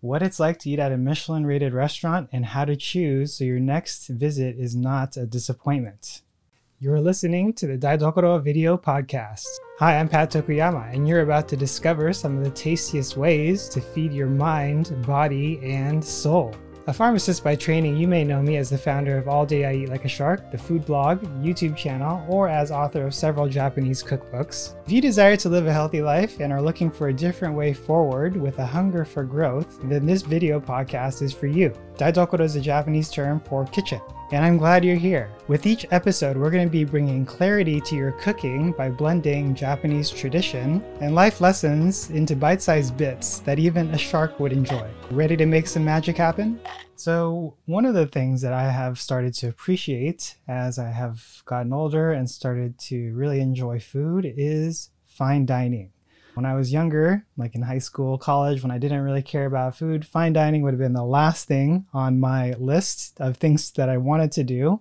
what it's like to eat at a Michelin-rated restaurant, and how to choose so your next visit is not a disappointment. You're listening to the Daidokoro Video Podcast. Hi, I'm Pat Tokuyama, and you're about to discover some of the tastiest ways to feed your mind, body, and soul. A pharmacist by training, you may know me as the founder of All Day I Eat Like a Shark, the food blog, YouTube channel, or as author of several Japanese cookbooks. If you desire to live a healthy life and are looking for a different way forward with a hunger for growth, then this video podcast is for you. Daidokoro is a Japanese term for kitchen. And I'm glad you're here. With each episode, we're going to be bringing clarity to your cooking by blending Japanese tradition and life lessons into bite-sized bits that even a shark would enjoy. Ready to make some magic happen? So one of the things that I have started to appreciate as I have gotten older and started to really enjoy food is fine dining. When I was younger, like in high school, college, when I didn't really care about food, fine dining would have been the last thing on my list of things that I wanted to do.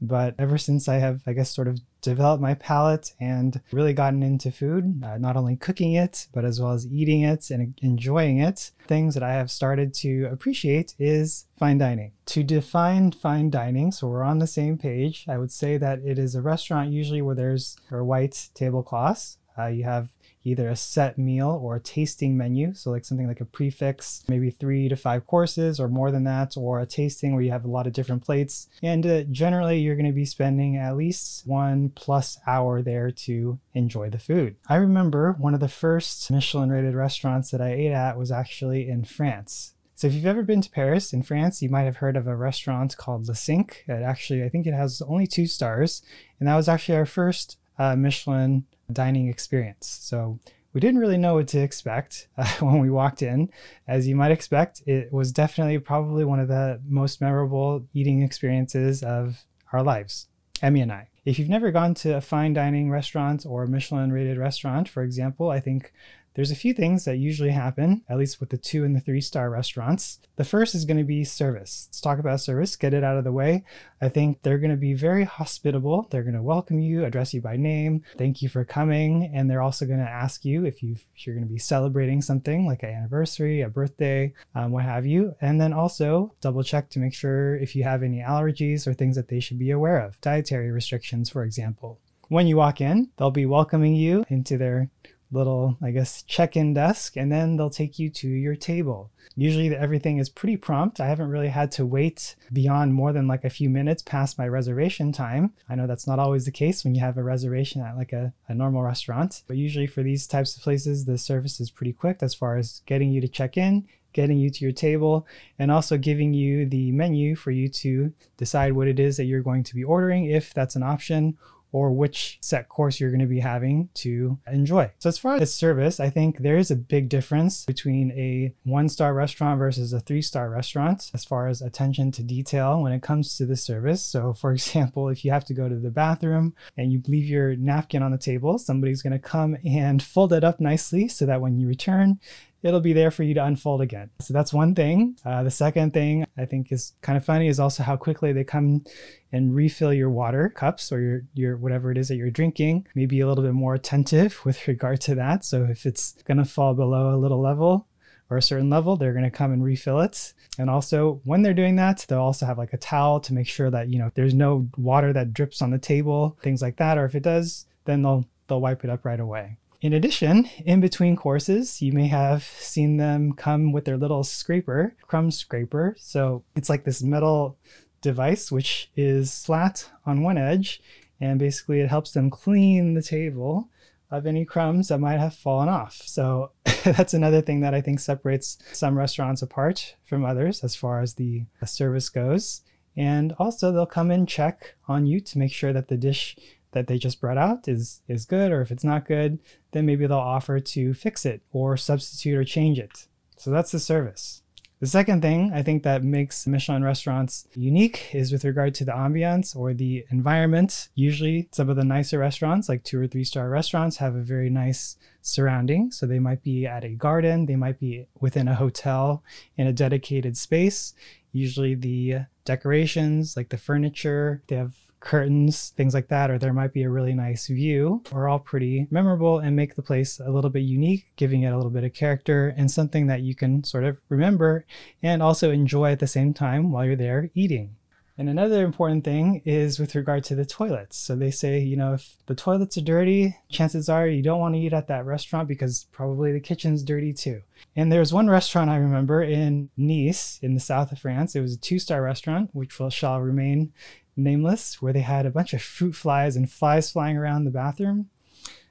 But ever since I have, I guess, sort of developed my palate and really gotten into food, not only cooking it, but as well as eating it and enjoying it, things that I have started to appreciate is fine dining. To define fine dining, so we're on the same page, I would say that it is a restaurant usually where there's white tablecloths. You have either a set meal or a tasting menu, so like something like a prefix, maybe 3 to 5 courses or more than that, or a tasting where you have a lot of different plates. And generally, you're going to be spending at least 1+ hour there to enjoy the food. I remember one of the first Michelin-rated restaurants that I ate at was actually in France. So if you've ever been to Paris in France, you might have heard of a restaurant called Le Cinq. It actually, I think it has only 2 stars, and that was actually our first Michelin dining experience. So we didn't really know what to expect when we walked in. As you might expect, it was definitely probably one of the most memorable eating experiences of our lives, Emmy and I. If you've never gone to a fine dining restaurant or a Michelin-rated restaurant, for example, I think there's a few things that usually happen, at least with the 2- and 3-star restaurants. The first is going to be service. Let's talk about service, get it out of the way. I think they're going to be very hospitable. They're going to welcome you, address you by name, thank you for coming, and they're also going to ask you if you're going to be celebrating something like an anniversary, a birthday, what have you. And then also double check to make sure if you have any allergies or things that they should be aware of, dietary restrictions, for example. When you walk in, they'll be welcoming you into their little, I guess, check-in desk, and then they'll take you to your table. Usually everything is pretty prompt. I haven't really had to wait beyond more than like a few minutes past my reservation time. I know that's not always the case when you have a reservation at like a normal restaurant, but usually for these types of places, the service is pretty quick as far as getting you to check in, getting you to your table, and also giving you the menu for you to decide what it is that you're going to be ordering, if that's an option, or which set course you're going to be having to enjoy. So as far as service, I think there is a big difference between a 1-star restaurant versus a 3-star restaurant as far as attention to detail when it comes to the service. So for example, if you have to go to the bathroom and you leave your napkin on the table, somebody's going to come and fold it up nicely so that when you return, it'll be there for you to unfold again. So that's one thing. The second thing I think is kind of funny is also how quickly they come and refill your water cups or your whatever it is that you're drinking. Maybe a little bit more attentive with regard to that. So if it's going to fall below a little level or a certain level, they're going to come and refill it. And also when they're doing that, they'll also have like a towel to make sure that, you know, there's no water that drips on the table, things like that. Or if it does, then they'll wipe it up right away. In addition, in between courses, you may have seen them come with their little scraper, crumb scraper. So it's like this metal device, which is flat on one edge, and basically it helps them clean the table of any crumbs that might have fallen off. So that's another thing that I think separates some restaurants apart from others as far as the service goes. And also they'll come and check on you to make sure that the dish that they just brought out is good, or if it's not good, then maybe they'll offer to fix it or substitute or change it. So that's the service. The second thing I think that makes Michelin restaurants unique is with regard to the ambiance or the environment. Usually some of the nicer restaurants, like 2- or 3-star restaurants, have a very nice surrounding. So they might be at a garden, they might be within a hotel in a dedicated space. Usually the decorations, like the furniture, they have curtains, things like that, or there might be a really nice view, are all pretty memorable and make the place a little bit unique, giving it a little bit of character and something that you can sort of remember and also enjoy at the same time while you're there eating. And another important thing is with regard to the toilets. So they say, you know, if the toilets are dirty, chances are you don't want to eat at that restaurant because probably the kitchen's dirty too. And there was one restaurant I remember in Nice, in the south of France. It was a 2-star restaurant, which shall remain nameless, where they had a bunch of fruit flies and flies flying around the bathroom.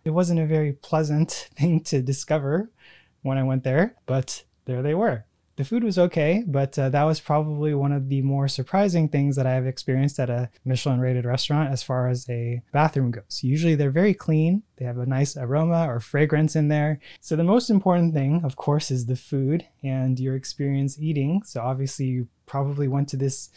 It wasn't a very pleasant thing to discover when I went there, but there they were. The food was okay, but that was probably one of the more surprising things that I've experienced at a Michelin-rated restaurant as far as a bathroom goes. Usually they're very clean. They have a nice aroma or fragrance in there. So the most important thing, of course, is the food and your experience eating. So obviously you probably went to this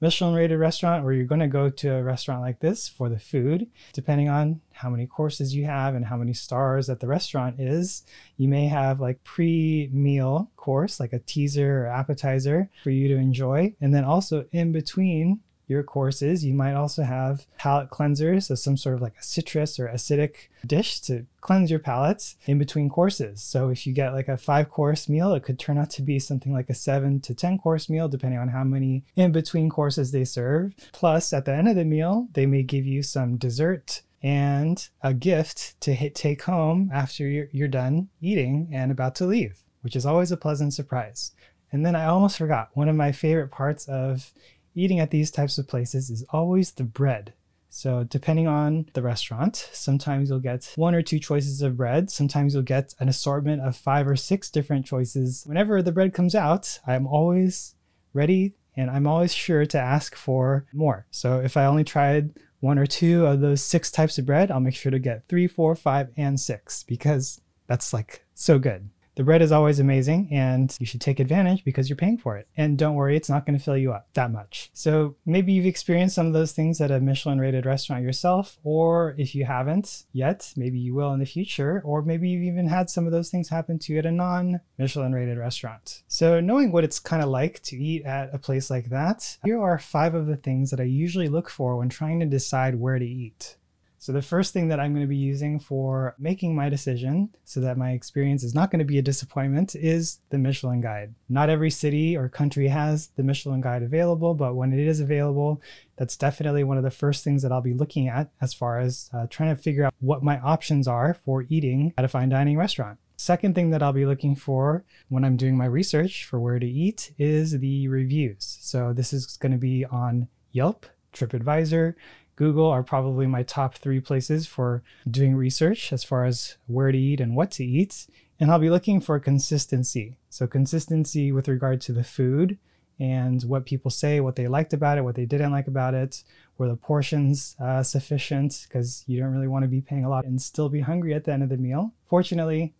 Michelin-rated restaurant, or you're going to go to a restaurant like this for the food. Depending on how many courses you have and how many stars at the restaurant is, you may have like pre-meal course, like a teaser or appetizer for you to enjoy. And then also in between your courses, you might also have palate cleansers, so some sort of like a citrus or acidic dish to cleanse your palates in between courses. So if you get like a 5-course meal, it could turn out to be something like a 7- to 10-course meal, depending on how many in between courses they serve. Plus, at the end of the meal, they may give you some dessert and a gift to take home after you're done eating and about to leave, which is always a pleasant surprise. And then I almost forgot, one of my favorite parts of eating at these types of places is always the bread. So depending on the restaurant, sometimes you'll get 1 or 2 choices of bread. Sometimes you'll get an assortment of 5 or 6 different choices. Whenever the bread comes out, I'm always ready and I'm always sure to ask for more. So if I only tried 1 or 2 of those 6 types of bread, I'll make sure to get 3, 4, 5, and 6 because that's like so good. The bread is always amazing and you should take advantage because you're paying for it. And don't worry, it's not going to fill you up that much. So maybe you've experienced some of those things at a Michelin-rated restaurant yourself, or if you haven't yet, maybe you will in the future, or maybe you've even had some of those things happen to you at a non-Michelin-rated restaurant. So knowing what it's kind of like to eat at a place like that, here are 5 of the things that I usually look for when trying to decide where to eat. So the first thing that I'm going to be using for making my decision so that my experience is not going to be a disappointment is the Michelin Guide. Not every city or country has the Michelin Guide available, but when it is available, that's definitely one of the first things that I'll be looking at as far as trying to figure out what my options are for eating at a fine dining restaurant. Second thing that I'll be looking for when I'm doing my research for where to eat is the reviews. So this is going to be on Yelp, TripAdvisor, Google are probably my top 3 places for doing research as far as where to eat and what to eat. And I'll be looking for consistency. So consistency with regard to the food and what people say, what they liked about it, what they didn't like about it. Were the portions sufficient? Because you don't really want to be paying a lot and still be hungry at the end of the meal. Fortunately,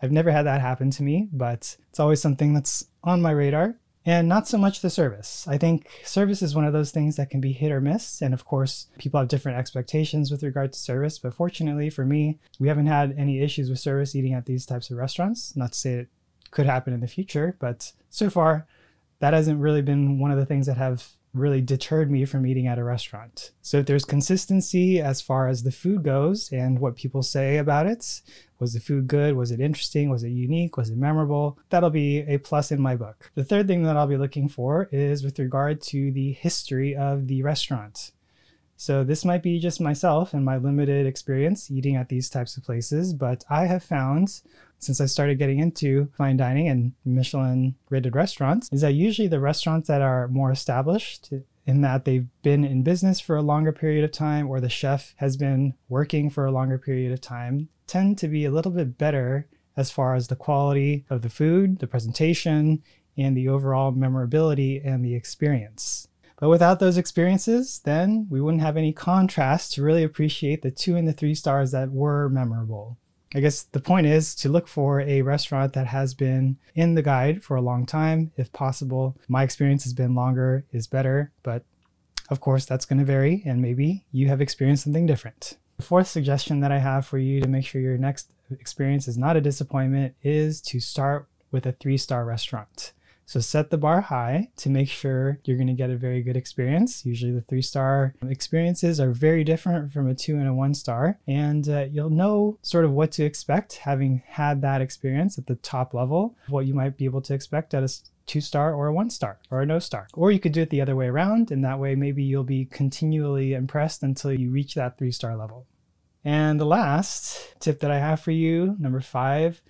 I've never had that happen to me, but it's always something that's on my radar. And not so much the service. I think service is one of those things that can be hit or miss. And of course, people have different expectations with regard to service. But fortunately for me, we haven't had any issues with service eating at these types of restaurants. Not to say it could happen in the future, but so far, that hasn't really been one of the things that have really deterred me from eating at a restaurant. So if there's consistency as far as the food goes and what people say about it, was the food good? Was it interesting? Was it unique? Was it memorable? That'll be a plus in my book. The third thing that I'll be looking for is with regard to the history of the restaurant. So this might be just myself and my limited experience eating at these types of places, but I have found since I started getting into fine dining and Michelin-rated restaurants is that usually the restaurants that are more established in that they've been in business for a longer period of time or the chef has been working for a longer period of time tend to be a little bit better as far as the quality of the food, the presentation, and the overall memorability and the experience. But without those experiences, then we wouldn't have any contrast to really appreciate the 2 and the 3 stars that were memorable. I guess the point is to look for a restaurant that has been in the guide for a long time, if possible. My experience has been longer is better, but of course that's going to vary and maybe you have experienced something different. The fourth suggestion that I have for you to make sure your next experience is not a disappointment is to start with a 3-star restaurant. So set the bar high to make sure you're going to get a very good experience. Usually the 3-star experiences are very different from a 2 and a 1-star. And you'll know sort of what to expect having had that experience at the top level, what you might be able to expect at a 2-star or a 1-star or a no star. Or you could do it the other way around, and that way maybe you'll be continually impressed until you reach that 3-star level. And the last tip that I have for you, number 5,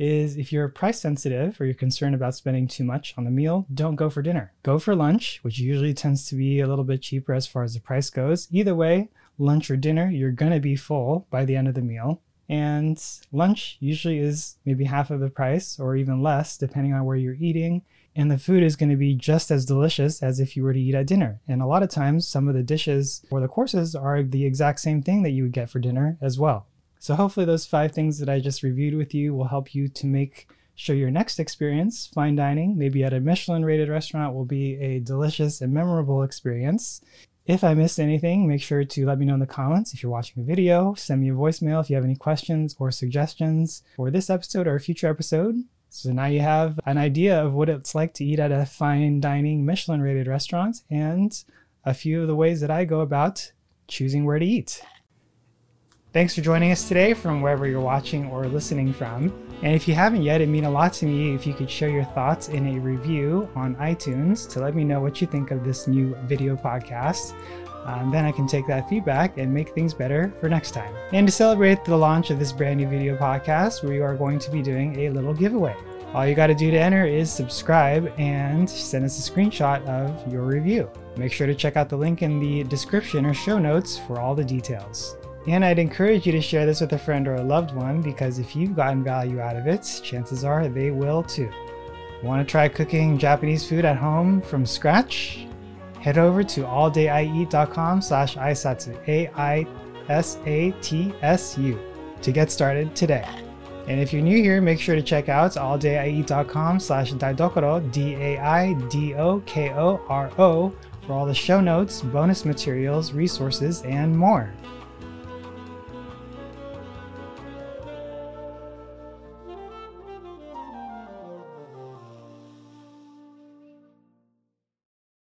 is if you're price sensitive or you're concerned about spending too much on the meal, don't go for dinner. Go for lunch, which usually tends to be a little bit cheaper as far as the price goes. Either way, lunch or dinner, you're gonna be full by the end of the meal. And lunch usually is maybe half of the price or even less, depending on where you're eating. And the food is going to be just as delicious as if you were to eat at dinner. And a lot of times, some of the dishes or the courses are the exact same thing that you would get for dinner as well. So hopefully those 5 things that I just reviewed with you will help you to make sure your next experience, fine dining, maybe at a Michelin-rated restaurant, will be a delicious and memorable experience. If I missed anything, make sure to let me know in the comments. If you're watching the video, send me a voicemail if you have any questions or suggestions for this episode or a future episode. So now you have an idea of what it's like to eat at a fine dining Michelin-rated restaurant and a few of the ways that I go about choosing where to eat. Thanks for joining us today from wherever you're watching or listening from. And if you haven't yet, it'd mean a lot to me if you could share your thoughts in a review on iTunes to let me know what you think of this new video podcast. Then I can take that feedback and make things better for next time. And to celebrate the launch of this brand new video podcast, we are going to be doing a little giveaway. All you got to do to enter is subscribe and send us a screenshot of your review. Make sure to check out the link in the description or show notes for all the details. And I'd encourage you to share this with a friend or a loved one, because if you've gotten value out of it, chances are they will too. Want to try cooking Japanese food at home from scratch? Head over to alldayieat.com/aisatsu, AISATSU, to get started today. And if you're new here, make sure to check out alldayieat.com/daidokoro, DAIDOKORO, for all the show notes, bonus materials, resources, and more.